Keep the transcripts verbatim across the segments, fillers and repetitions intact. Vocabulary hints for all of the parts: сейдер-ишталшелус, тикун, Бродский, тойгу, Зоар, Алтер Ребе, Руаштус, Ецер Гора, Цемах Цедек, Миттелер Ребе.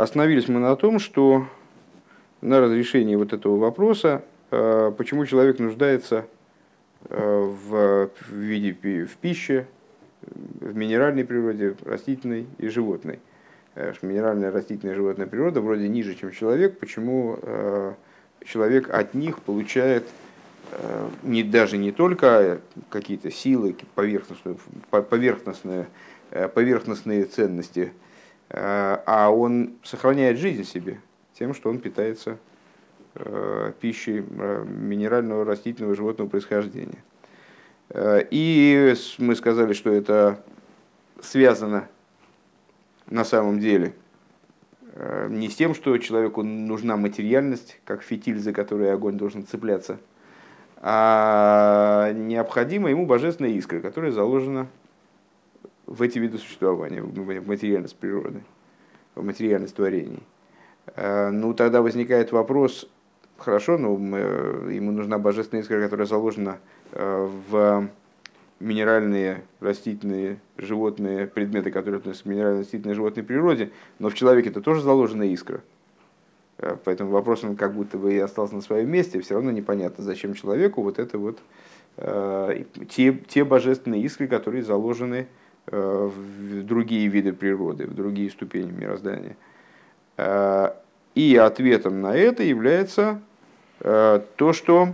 Остановились мы на том, что на разрешении вот этого вопроса, почему человек нуждается в, в, виде, в пище, в минеральной природе, растительной и животной. Минеральная, растительная и животная природа вроде ниже, чем человек, почему человек от них получает не, даже не только какие-то силы, поверхностные, поверхностные, поверхностные ценности, а он сохраняет жизнь себе тем, что он питается пищей минерального, растительного, животного происхождения. И мы сказали, что это связано на самом деле не с тем, что человеку нужна материальность, как фитиль, за который огонь должен цепляться, а необходима ему божественная искра, которая заложена в эти виды существования, в материальность природы, в материальность творений. Ну, тогда возникает вопрос, хорошо, но ему нужна божественная искра, которая заложена в минеральные, растительные, животные предметы, которые относятся к минеральной, растительной, животной природе, но в человеке это тоже заложена искра. Поэтому вопрос, он как будто бы и остался на своем месте, все равно непонятно, зачем человеку вот это вот, те, те божественные искры, которые заложены в другие виды природы, в другие ступени мироздания. И ответом на это является то, что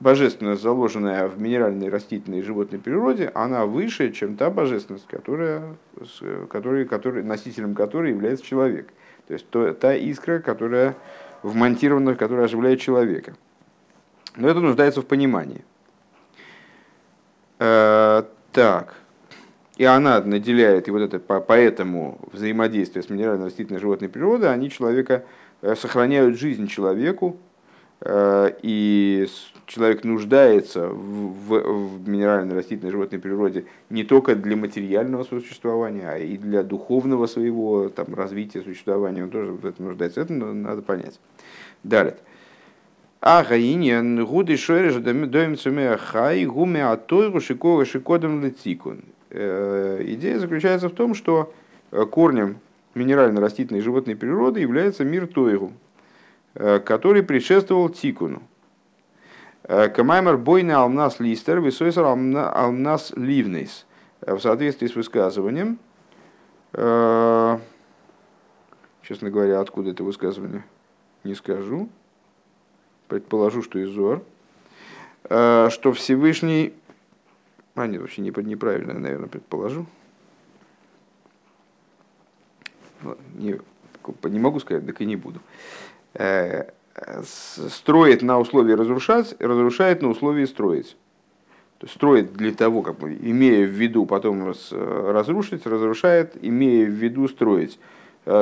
божественность, заложенная в минеральной, растительной и животной природе, она выше, чем та божественность, которая, который, который, носителем которой является человек. То есть то, та искра, которая вмонтирована, которая оживляет человека. Но это нуждается в понимании. Так. И она наделяет, и вот это поэтому взаимодействие с минеральной, растительной, животной природой, они человека сохраняют жизнь человеку, и человек нуждается в, в, в минеральной, растительной, животной природе не только для материального существования, а и для духовного своего там, развития, существования. Он тоже в этом нуждается. Это надо понять. Далее. Идея заключается в том, что корнем минерально-растительной и животной природы является мир тойгу, который предшествовал тикуну. Камаймер бойный алмнас листер, высойсер алмнас ливнейс. В соответствии с высказыванием, честно говоря, откуда это высказывание, не скажу. Предположу, что из Зоар, что Всевышний... А, нет, вообще неправильно, наверное, предположу. Не, не могу сказать, так и не буду. Строит на условии разрушать, разрушает на условии строить. То есть строит для того, как бы, имея в виду потом разрушить, разрушает, имея в виду строить.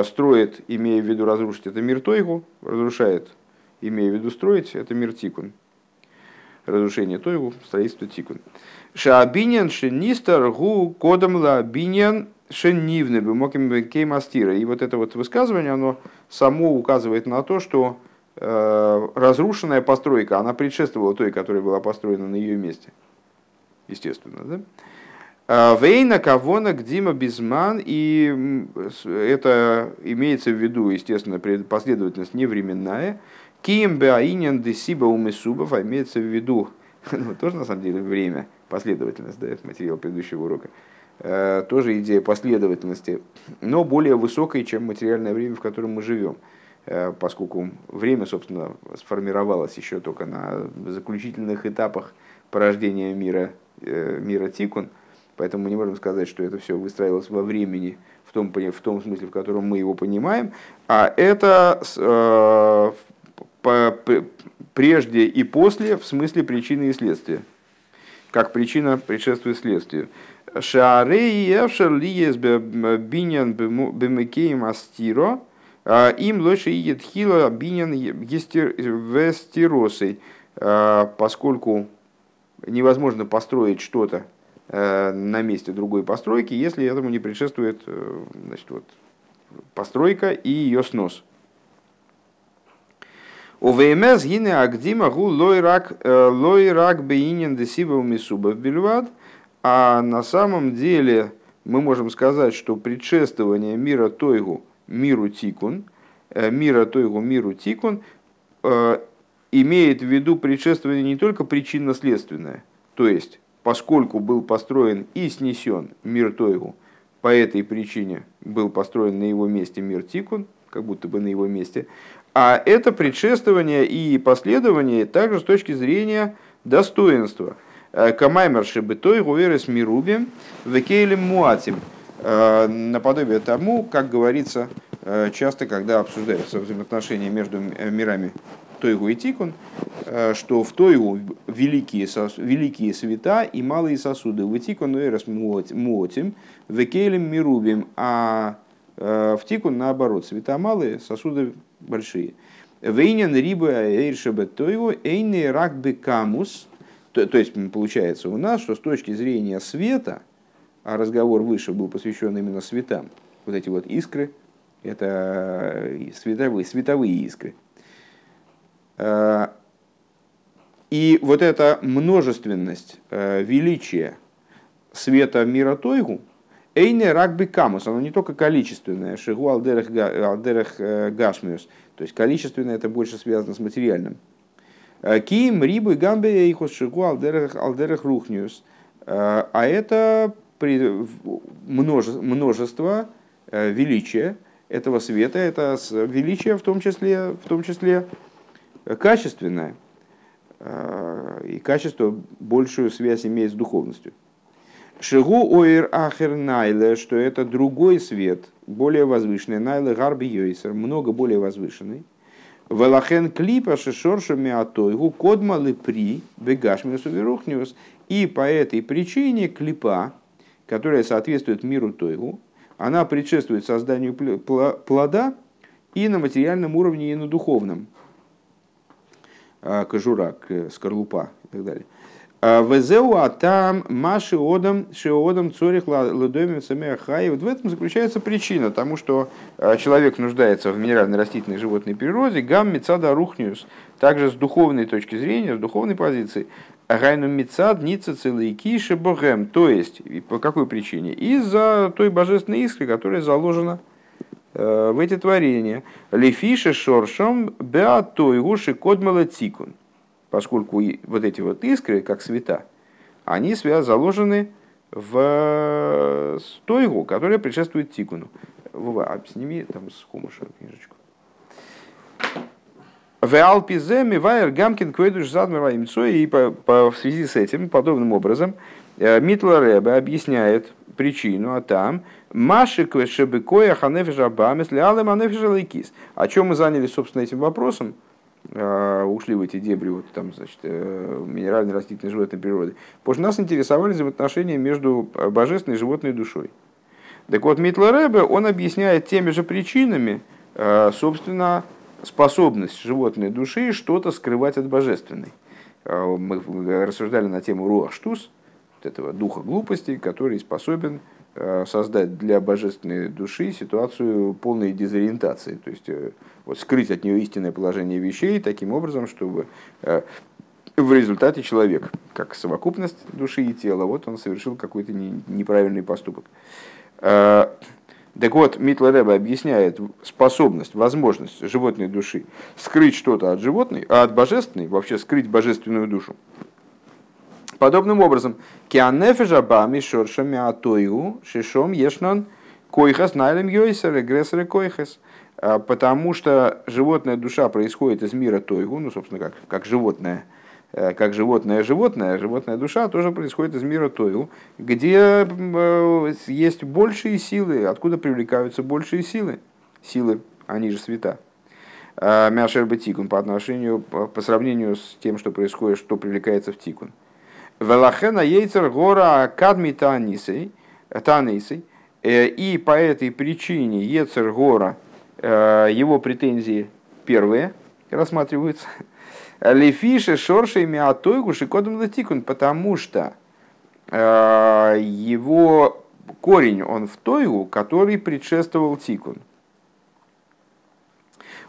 Строит, имея в виду разрушить, это мир тойгу, разрушает, имея в виду строить, это мир тикун. Разрушение тойгу, строительство тикун. Шаабиньян шенистар гу кодам лаабиньян шенивны бимоким кеймастира. И вот это вот высказывание, оно само указывает на то, что э, разрушенная постройка, она предшествовала той, которая была построена на ее месте. Естественно, да? Вейна кавона гдима бизман. И это имеется в виду, естественно, последовательность невременная. Кием беаинен десиба умесубов, а имеется в виду, ну, тоже на самом деле время, последовательность, да, это материал предыдущего урока, э, тоже идея последовательности, но более высокой, чем материальное время, в котором мы живем, э, поскольку время, собственно, сформировалось еще только на заключительных этапах порождения мира, э, мира тикун, поэтому мы не можем сказать, что это все выстраивалось во времени, в том, в том смысле, в котором мы его понимаем, а это... Э, По, прежде и после, в смысле причины и следствия. Как причина предшествует следствию. Поскольку невозможно построить что-то на месте другой постройки, если этому не предшествует, значит, вот, постройка и ее снос. Увеймез гине агдима гу лойрак бейнин десибов мисубов бельвад. А на самом деле мы можем сказать, что предшествование мира тойгу миру тикун, мира тойгу миру тикун, имеет в виду предшествование не только причинно-следственное, то есть поскольку был построен и снесен мир тойгу, по этой причине был построен на его месте мир тикун, как будто бы на его месте, а это предшествование и последование также с точки зрения достоинства. Камаймерши бытой гуэрес мируби векейлем муатим. Наподобие тому, как говорится часто, когда обсуждаются взаимоотношения между мирами тойгу и тикун, что в тойгу великие, сос... великие света и малые сосуды. В тикун гуэрес муатим векейлем мирубим. А в тикун наоборот, света малые, сосуды большие. Вейнен рибы эйршебе тойгу эйне ракбе камус. То, то есть получается у нас, что с точки зрения света, а разговор выше был посвящен именно светам, вот эти вот искры, это световые, световые искры. И вот эта множественность, величие света мира тойгу, эйне ракби камус, оно не только количественное, шигу алдерах гашмиус, то есть количественное это больше связано с материальным. Ким, рибы, гамбе, эйхос, шигу, алдерах, рухниус. А это множество, величие этого света, это величие в том числе, в том числе качественное. И качество большую связь имеет с духовностью. Шигу, оир, ахер, найле, что это другой свет, более возвышенный. Найле, гарби, йойсер, много более возвышенный. Велахен клипа шешоршу миатойгу кодмалы при бегашмиусу верухниус. И по этой причине клипа, которая соответствует миру тойгу, она предшествует созданию плода и на материальном уровне, и на духовном. Кожура, скорлупа и так далее. Везеу атам машиодам шиодам цорих ладоми самиахай. Вот в этом заключается причина тому, что человек нуждается в минеральной, растительной, животной природе. Гам мицада рухниус. Также с духовной точки зрения, с духовной позиции. Гайну мицад ница целыйки шебогем. То есть, по какой причине? Из-за той божественной искры, которая заложена в эти творения. Лефише шоршом беатойгу шикодмала тикун. Поскольку вот эти вот искры, как света, они заложены в тойгу, которая предшествует тикуну. Вова, сними там с хумыша книжечку. И по, по, в связи с этим, подобным образом, Миттелер Ребе объясняет причину, а там машик шебекоя ханефиш абамес леалем анефиш лейкис. О чем мы занялись, собственно, этим вопросом? Ушли в эти дебри вот, там, значит, минеральной, растительной, животной природы. Потому что нас интересовали взаимоотношения между божественной и животной душой. Так вот, Миттелер Ребе, он объясняет теми же причинами, собственно, способность животной души что-то скрывать от божественной. Мы рассуждали на тему Руаштус, вот этого духа глупости, который способен создать для божественной души ситуацию полной дезориентации, то есть вот, скрыть от нее истинное положение вещей таким образом, чтобы в результате человек, как совокупность души и тела, вот он совершил какой-то не, неправильный поступок. Так вот, Миттелер Ребе объясняет способность, возможность животной души скрыть что-то от животной, а от божественной, вообще скрыть божественную душу. Подобным образом, потому что животная душа происходит из мира тойгу, ну, собственно, как, как животное, как животное животное, животная душа тоже происходит из мира тойгу, где есть большие силы, откуда привлекаются большие силы, силы, они же света. Мяшер бы тикун по отношению, по сравнению с тем, что происходит, что привлекается в тикун. Велахена Ецер Гора кадми танисей, и по этой причине Ецер Гора, его претензии первые рассматриваются. Лефише шоршей миатойгу шикодом латикун, потому что его корень он в тойгу, который предшествовал тикун.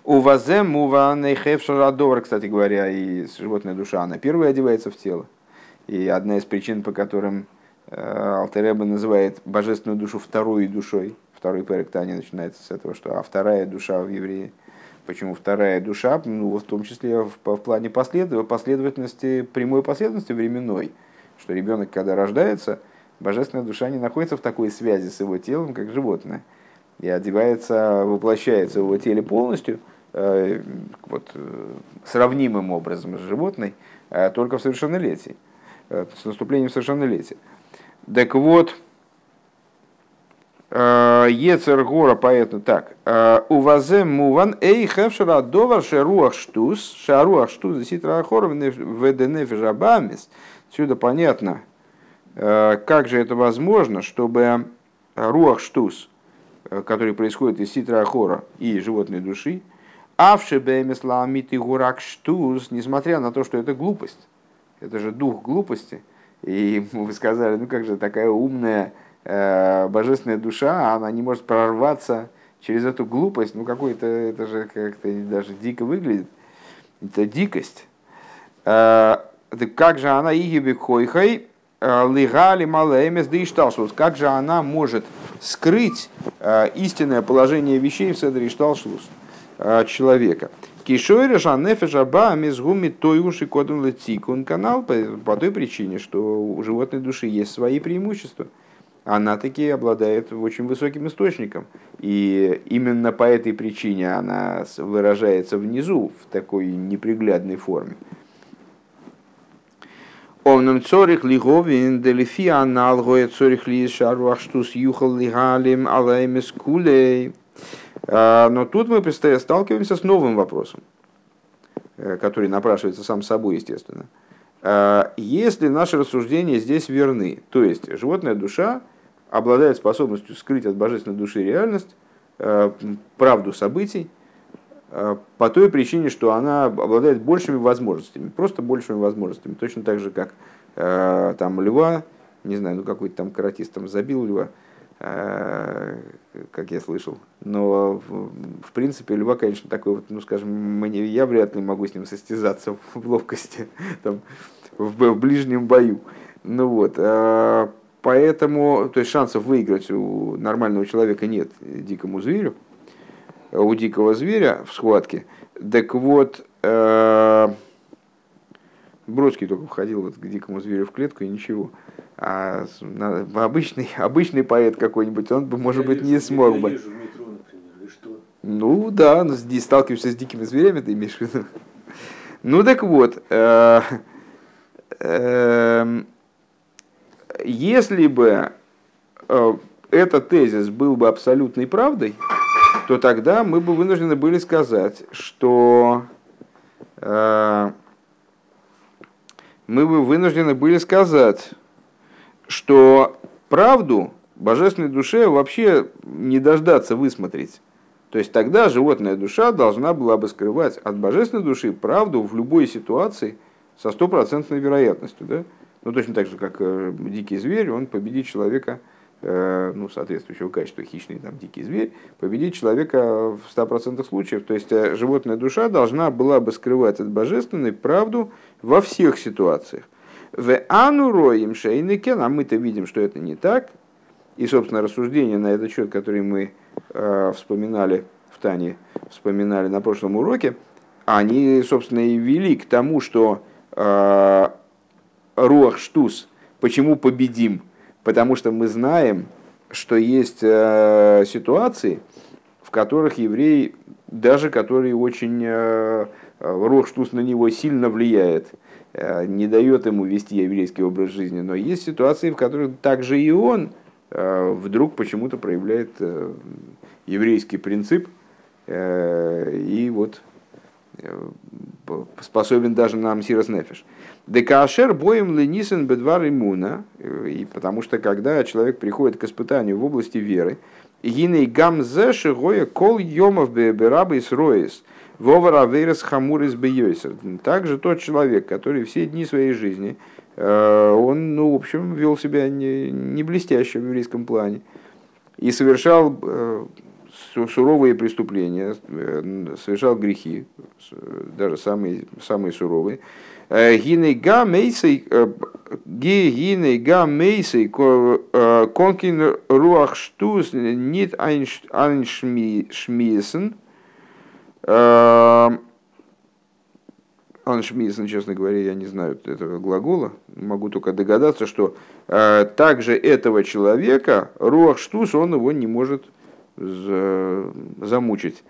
Увазем уванейхев шарадовар, кстати говоря, и животная душа, она первая одевается в тело. И одна из причин, по которым Алтер Ребе называет божественную душу второй душой, второй перек Тани начинается с этого, что а вторая душа в евреи. Почему вторая душа? Ну, в том числе в, в плане последов... последовательности, прямой последовательности временной. Что ребенок, когда рождается, божественная душа не находится в такой связи с его телом, как животное. И одевается, воплощается в его теле полностью, э, вот, сравнимым образом с животной, э, только в совершеннолетии, э, с наступлением совершеннолетия. Так вот, Ецер Гора, поэтому так. Увазем муван эй хэвшера довар шеруаштус, шеруаштус деситра хоров вднефежабамис. Отсюда понятно, как же это возможно, чтобы руаштус, который происходит из ситра хора и животной души, авшебемис ламит и гуракштус, несмотря на то, что это глупость, это же дух глупости. И вы сказали, ну как же такая умная божественная душа, она не может прорваться через эту глупость. Ну, какой-то, это же как-то даже дико выглядит. Это дикость. Как же она игибикхойхай лигали малэмес дейшталшелус? Как же она может скрыть истинное положение вещей в сейдер-ишталшелус человека? Кишойреша нефежаба мизгуми тойуши кодун летикун канал, по той причине, что у животной души есть свои преимущества. Она таки обладает очень высоким источником. И именно по этой причине она выражается внизу в такой неприглядной форме. Омном цорих лиговин делифи аналгоя цорих лишаруахштус юхал лигалим алаймес кулей. Но тут мы сталкиваемся с новым вопросом, который напрашивается сам собой, естественно. Если наши рассуждения здесь верны, то есть животная душа обладает способностью скрыть от божественной души реальность, правду событий, по той причине, что она обладает большими возможностями, просто большими возможностями, точно так же, как там льва, не знаю, ну какой-то там каратист там забил льва, как я слышал, но в принципе льва, конечно, такой вот, ну скажем, мне, я вряд ли могу с ним состязаться в ловкости там, в ближнем бою. Ну вот, поэтому, то есть шансов выиграть у нормального человека нет дикому зверю, у дикого зверя в схватке. Так вот, Бродский только входил вот к дикому зверю в клетку и ничего. А обычный, обычный поэт какой-нибудь, он бы, может я быть, лежу, не смог я бы. Лежу в метро, например, и что? Ну да, но здесь сталкиваешься с дикими зверями, ты имеешь в виду. Ну так вот, э, э, если бы э, этот тезис был бы абсолютной правдой, то тогда мы бы вынуждены были сказать, что... Э, мы бы вынуждены были сказать, что правду божественной душе вообще не дождаться высмотреть. То есть тогда животная душа должна была бы скрывать от божественной души правду в любой ситуации со стопроцентной вероятностью. Да? Ну, точно так же, как дикий зверь, он победит человека, ну, соответствующего качества, хищный там, дикий зверь, победит человека в ста процентах случаев. То есть животная душа должна была бы скрывать от божественной правду во всех ситуациях. В ануроим шейникен, а мы-то видим, что это не так. И, собственно, рассуждение на этот счет, которое мы э, вспоминали в Тане, вспоминали на прошлом уроке, они, собственно, и вели к тому, что э, руаштус, почему победим? Потому что мы знаем, что есть э, ситуации, в которых еврей, даже который очень э, руаштус на него сильно влияет, не дает ему вести еврейский образ жизни, но есть ситуации, в которых также и он вдруг почему-то проявляет еврейский принцип и вот способен даже на мсирас нефеш. Декашер боем ленисен бедвар имуна, и потому что когда человек приходит к испытанию в области веры, гиней гамзе шигоя кол йомов беберабы сроис. Также тот человек, который все дни своей жизни, он, ну, в общем, вел себя не, не блестяще в еврейском плане и совершал суровые преступления, совершал грехи, даже самые, самые суровые. Гинейга мейсей, гинейга мейсей, конкин руахштус нит аншмисен. Аншмисен, честно говоря, я не знаю этого глагола. Могу только догадаться, что э, также этого человека руахштус, он его не может за, замучить.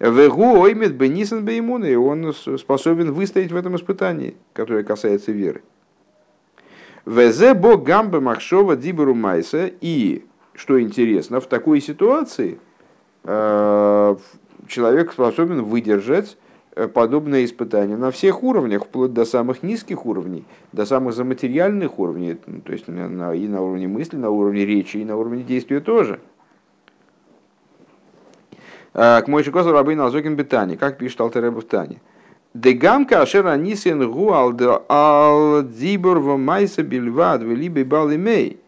Вегу оймет бенисен беймуна, и он способен выстоять в этом испытании, которое касается веры. Везе бо гамбе махшова диберу майса. И, что интересно, в такой ситуации э, человек способен выдержать подобное испытание на всех уровнях, вплоть до самых низких уровней, до самых заматериальных уровней, то есть на, и на уровне мысли, на уровне речи, и на уровне действия тоже. К моей шикосу рабы назокин бетани, как пишет Алтер Ребе в Тане. Дегамка ашер анисен гу алдибор вамайса бельвад велибе балимей.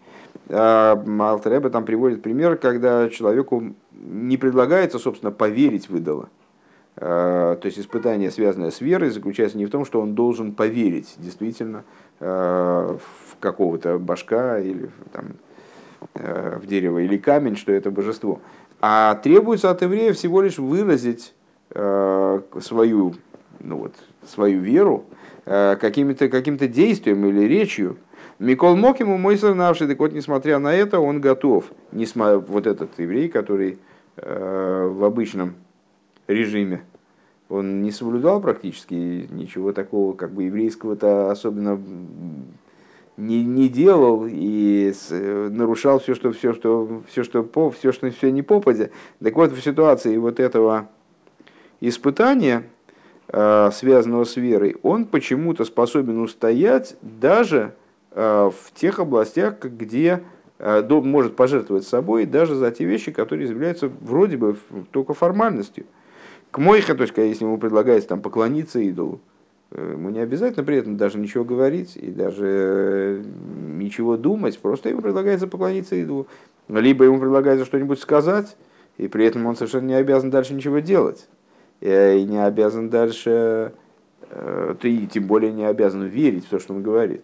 Алтер Ребе там приводит пример, когда человеку не предлагается, собственно, поверить в идола. То есть испытание, связанное с верой, заключается не в том, что он должен поверить действительно в какого-то башка или там, в дерево или камень, что это божество, а требуется от еврея всего лишь выразить свою, ну вот, свою веру каким-то, каким-то действием или речью. Микол Мокиму мой сорнавший, так вот, несмотря на это, он готов, несмотря вот этот еврей, который в обычном режиме он не соблюдал практически ничего такого, как бы еврейского-то особенно не, не делал и с, нарушал все, что все, что все, что по, все, что все не попадя. Так вот, в ситуации вот этого испытания, связанного с верой, он почему-то способен устоять даже в тех областях, где может пожертвовать собой, даже за те вещи, которые являются вроде бы только формальностью. К мойха, то есть, если ему предлагается там, поклониться идолу, ему не обязательно при этом даже ничего говорить и даже ничего думать, просто ему предлагается поклониться идолу. Либо ему предлагается что-нибудь сказать, и при этом он совершенно не обязан дальше ничего делать. И не обязан дальше, и тем более не обязан верить в то, что он говорит.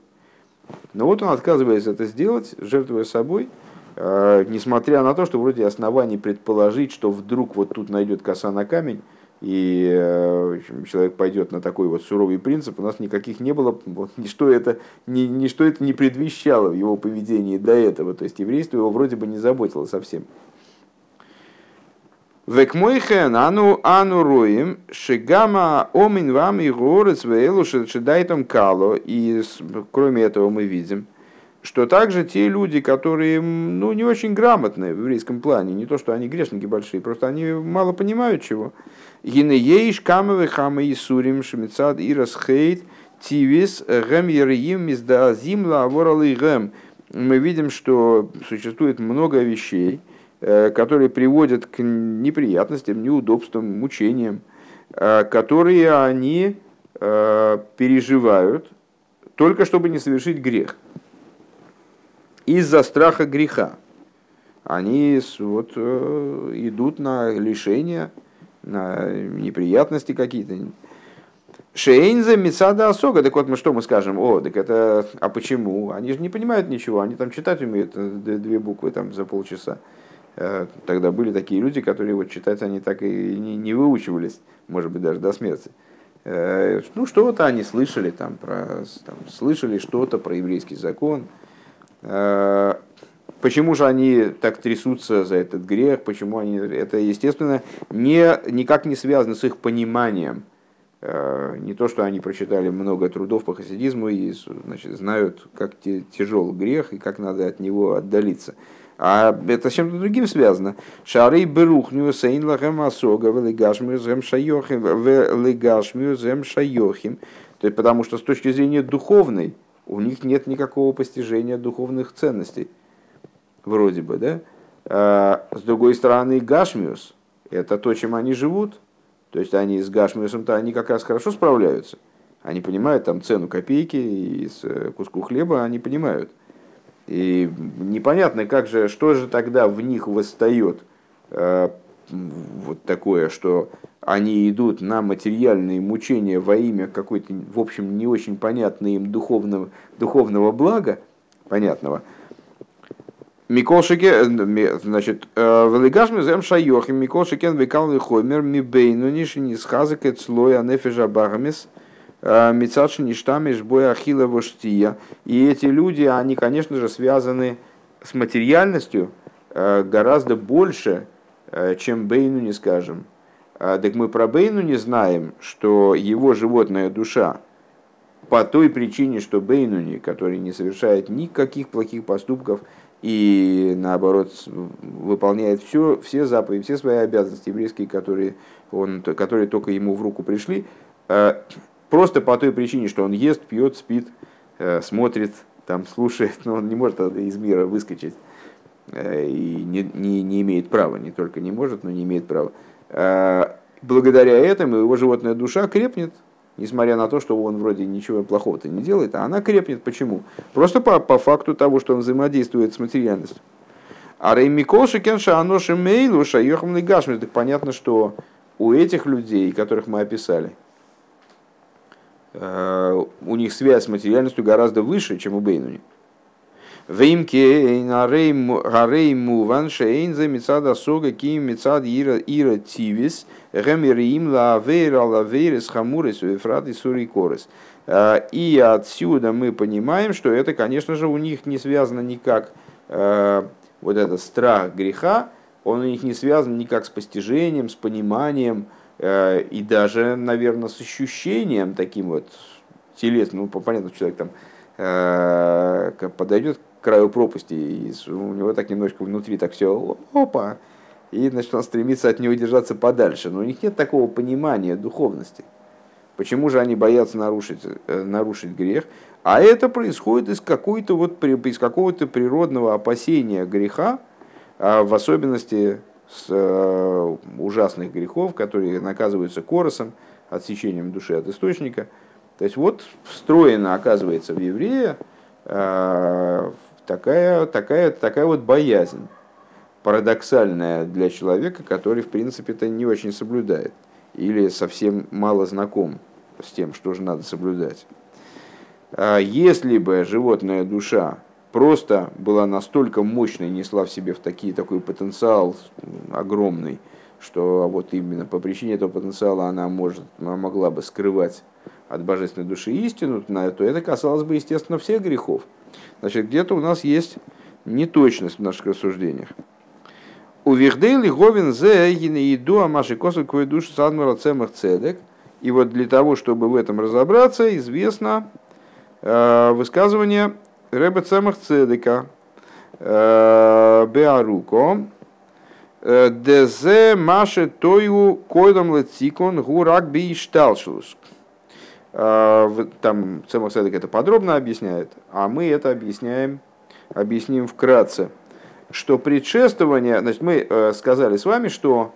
Но вот он отказывается это сделать, жертвуя собой, несмотря на то, что вроде оснований предположить, что вдруг вот тут найдет коса на камень, и человек пойдет на такой вот суровый принцип, у нас никаких не было, вот, ничто, это, ни, ничто это не предвещало в его поведении до этого, то есть еврейство его вроде бы не заботило совсем. Векмойхен ану ану руим шигама омин вам и горец вейлу шедайтом кало. И кроме этого мы видим, что также те люди, которые, ну, не очень грамотные в еврейском плане, не то, что они грешники большие, просто они мало понимают чего. Гинееш камевы хамы и сурим шмицад и расхейт тивис гэм ерьим миздазим лаворалы гэм. Мы видим, что существует много вещей, которые приводят к неприятностям, неудобствам, мучениям, которые они переживают, только чтобы не совершить грех. Из-за страха греха они вот идут на лишения, на неприятности какие-то. Шейнзе мецада осога. Так вот, мы что мы скажем? О, так это, а почему? Они же не понимают ничего, они там читать умеют две буквы там за полчаса. Тогда были такие люди, которые вот читать они так и не, не выучивались, может быть, даже до смерти. Ну, что-то они слышали, там, про, там, слышали что-то про еврейский закон. Почему же они так трясутся за этот грех? Почему они... Это, естественно, не, никак не связано с их пониманием. Не то, что они прочитали много трудов по хасидизму и, значит, знают, как тяжел грех и как надо от него отдалиться. А это с чем-то другим связано. Шары берухню сейн лахэм асога вэлэгашмю зэм шайохим вэлэгашмю зэм шайохим. То есть, потому что с точки зрения духовной у них нет никакого постижения духовных ценностей. Вроде бы, да? А с другой стороны, гашмиус – это то, чем они живут. То есть, они с гашмиусом-то они как раз хорошо справляются. Они понимают там цену копейки и куску хлеба, они понимают. И непонятно, как же, что же тогда в них восстает вот такое, что они идут на материальные мучения во имя какой-то, в общем, не очень понятной им духовного, духовного блага, понятного. Миколшике, значит, велигашми зем шайохим, Миколшикен векалный хоймер, мибейну ниши нисхазык эт слоя нефежа багамис, мицадши ништами жбоя ахила воштия. И эти люди, они, конечно же, связаны с материальностью гораздо больше, чем Бейну не скажем. Так мы про Бейну не знаем, что его животная душа, по той причине, что Бейнуни, который не совершает никаких плохих поступков и, наоборот, выполняет все, все заповеди, все свои обязанности еврейские, которые, он, которые только ему в руку пришли, просто по той причине, что он ест, пьет, спит, смотрит, там, слушает, но он не может из мира выскочить и не, не, не имеет права, не только не может, но не имеет права. Благодаря этому его животная душа крепнет, несмотря на то, что он вроде ничего плохого-то не делает, а она крепнет. Почему? Просто по, по факту того, что он взаимодействует с материальностью. А Реймиколши Кенша Аноши Мейлуша Йохам Лигашмис. Так понятно, что у этих людей, которых мы описали, у них связь с материальностью гораздо выше, чем у Бейнуни. И отсюда мы понимаем, что это, конечно же, у них не связано никак, вот этот страх греха, он у них не связан никак с постижением, с пониманием и даже, наверное, с ощущением таким вот телесным. Ну, понятно, человек там подойдет к краю пропасти, и у него так немножко внутри так все опа, и значит, он стремится от него держаться подальше. Но у них нет такого понимания духовности. Почему же они боятся нарушить, нарушить грех? А это происходит из, какой-то вот, из какого-то природного опасения греха, в особенности с ужасных грехов, которые наказываются коросом, отсечением души от источника. То есть вот встроена, оказывается, в еврея такая, такая, такая вот боязнь, парадоксальная для человека, который, в принципе, это не очень соблюдает или совсем мало знаком с тем, что же надо соблюдать. Если бы животная душа просто была настолько мощной, несла в себе в такие, такой потенциал огромный, что вот именно по причине этого потенциала она может, могла бы скрывать от божественной души истину, то это касалось бы, естественно, всех грехов. Значит, где-то у нас есть неточность в наших рассуждениях. У Вихдейли Говин Зе Гинеиду Амаши Косов Кведуш Садмара Цемах Цедек. И вот для того, чтобы в этом разобраться, известно высказывание Ребе Цемах Цедека Беаруко. Дезе Маше тойгу койдам лецикон гурак бишталшелус. Там Цемах Цедек это подробно объясняет, а мы это объясняем, объясним вкратце, что предшествование, значит, мы сказали с вами, что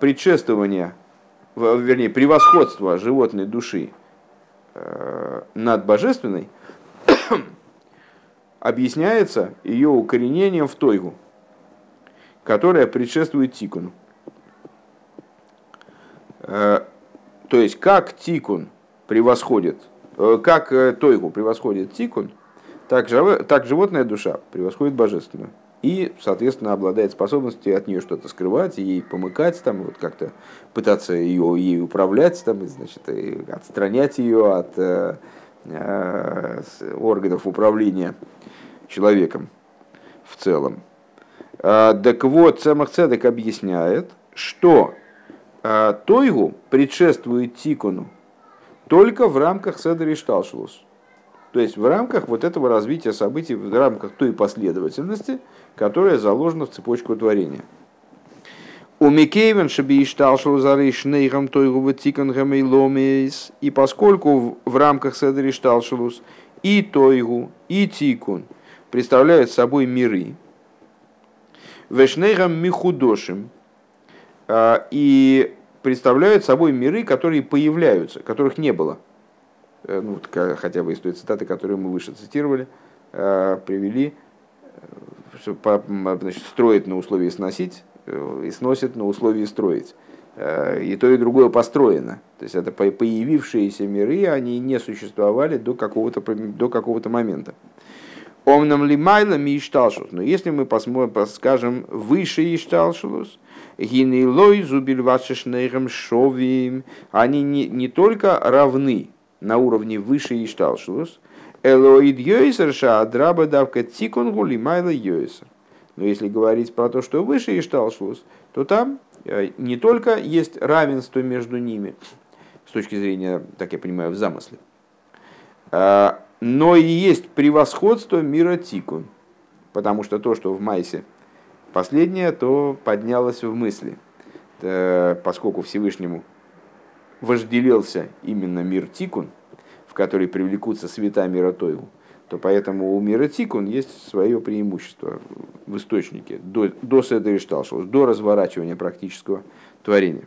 предшествование, вернее, превосходство животной души над божественной объясняется ее укоренением в тойгу, которая предшествует тикуну. То есть, как тикун превосходит, как тойгу превосходит тикун, так, так животная душа превосходит божественную. И, соответственно, обладает способностью от нее что-то скрывать, ей помыкать, там, вот как-то пытаться ее, ей управлять, там, значит, отстранять ее от э, э, органов управления человеком в целом. Э, так вот, Цемах Цедек объясняет, что тойгу предшествует тикуну только в рамках сейдер-ишталшелус. То есть в рамках вот этого развития событий, в рамках той последовательности, которая заложена в цепочку творения. И поскольку в рамках сейдер-ишталшелус и тойгу, и тикун представляют собой миры, вешнейгам михудошим, и представляют собой миры, которые появляются, которых не было. Ну, хотя бы из той цитаты, которую мы выше цитировали, привели, что, значит, строить на условии сносить, и сносит, на условии строить. И то, и другое построено. То есть это появившиеся миры, они не существовали до какого-то, до какого-то момента. Омнам лимайлами ишталшус. Но если мы посмотрим, скажем, выше ишталшелус, гинилой зубильвашешнейхам шовим, они не, не только равны на уровне выше ишталшелус, элоид йойсер шаадрабы давка тикунгу лимайла йойсер. Но если говорить про то, что выше ишталшелус, то там не только есть равенство между ними, с точки зрения, так я понимаю, в замысле, но и есть превосходство мира тикун, потому что то, что в майсе последнее, то поднялось в мысли, поскольку Всевышнему вожделелся именно мир тикун, в который привлекутся света мира тойгу, то поэтому у мира тикун есть свое преимущество в источнике до, до сейдер-ишталшелус, до разворачивания практического творения.